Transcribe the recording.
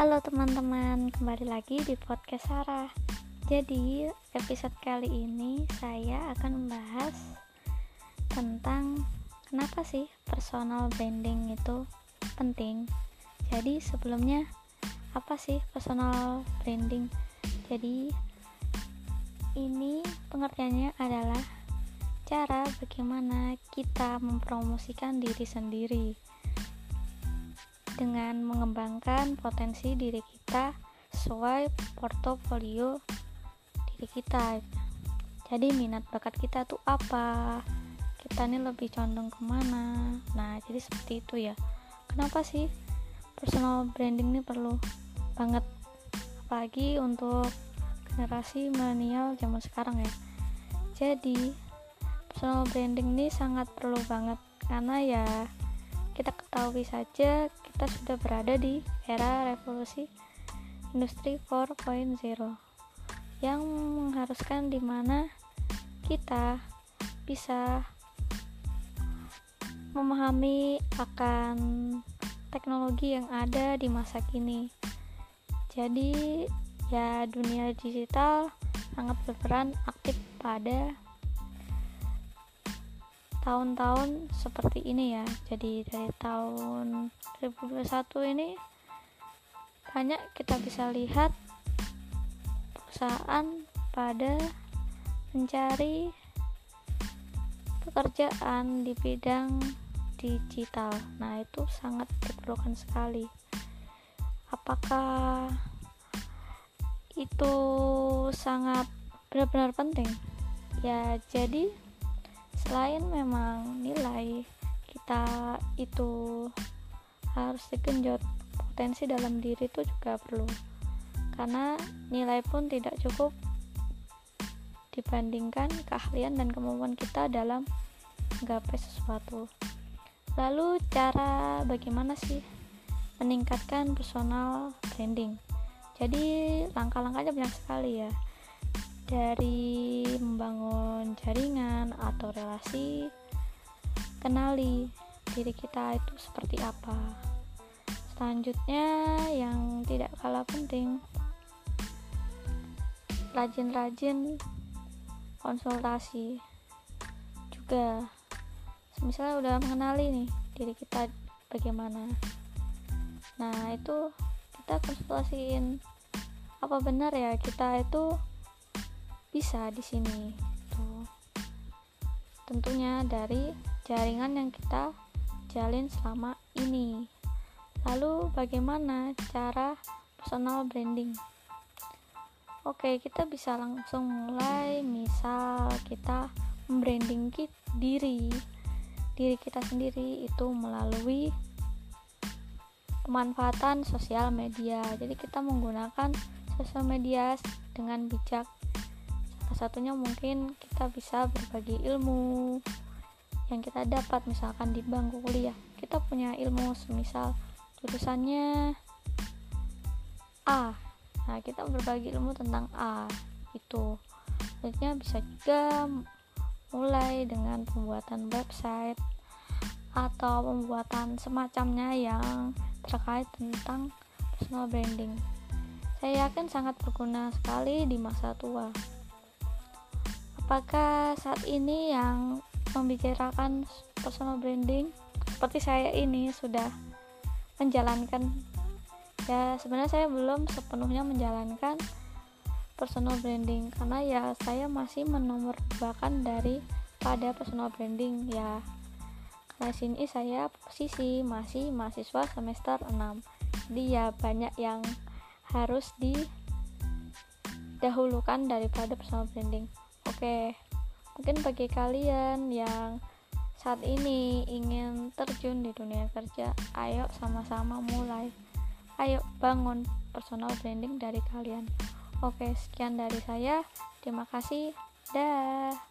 Halo teman-teman, kembali lagi di podcast Sarah. Jadi episode kali ini saya akan membahas tentang kenapa sih personal branding itu penting. Jadi sebelumnya, apa sih personal branding? Jadi ini pengertiannya adalah cara bagaimana kita mempromosikan diri sendiri dengan mengembangkan potensi diri kita sesuai portofolio diri kita. Jadi minat bakat kita tuh apa, kita ini lebih condong kemana. Nah, jadi seperti itu ya. Kenapa sih personal branding ini perlu banget, apalagi untuk generasi milenial zaman sekarang ya. Jadi personal branding ini sangat perlu banget, karena ya kita ketahui saja kita sudah berada di era revolusi industri 4.0 yang mengharuskan dimana kita bisa memahami akan teknologi yang ada di masa kini. Jadi ya, dunia digital sangat berperan aktif pada tahun-tahun seperti ini ya. Jadi dari tahun 2021 ini banyak kita bisa lihat perusahaan pada mencari pekerjaan di bidang digital. Nah, itu sangat diperlukan sekali. Apakah itu sangat benar-benar penting? Ya, jadi selain memang nilai kita itu harus digenjot, potensi dalam diri itu juga perlu, karena nilai pun tidak cukup dibandingkan keahlian dan kemampuan kita dalam menggapai sesuatu. Lalu cara bagaimana sih meningkatkan personal branding? Jadi langkah-langkahnya banyak sekali ya, dari membangun jaringan atau relasi, kenali diri kita itu seperti apa. Selanjutnya yang tidak kalah penting, rajin-rajin konsultasi juga. Misalnya udah mengenali nih diri kita bagaimana, nah itu kita konsultasiin apa benar ya kita itu bisa di sini tuh. Tentunya dari jaringan yang kita jalin selama ini. Lalu bagaimana cara personal branding? Oke, kita bisa langsung mulai. Misal kita membranding diri kita sendiri itu melalui pemanfaatan sosial media. Jadi kita menggunakan sosial media dengan bijak. Satunya mungkin kita bisa berbagi ilmu yang kita dapat. Misalkan di bangku kuliah kita punya ilmu, semisal jurusannya A, nah kita berbagi ilmu tentang A itu. Selanjutnya bisa juga mulai dengan pembuatan website atau pembuatan semacamnya yang terkait tentang personal branding. Saya yakin sangat berguna sekali di masa tua. Apakah saat ini yang membicarakan personal branding seperti saya ini sudah menjalankan? Ya, sebenarnya saya belum sepenuhnya menjalankan personal branding, karena ya saya masih menomorduakan daripada personal branding ya. Karena sini saya posisi masih mahasiswa semester 6. Jadi ya banyak yang harus didahulukan daripada personal branding. Oke, mungkin bagi kalian yang saat ini ingin terjun di dunia kerja, ayo sama-sama mulai. Ayo bangun personal branding dari kalian. Oke, sekian dari saya. Terima kasih. Dah.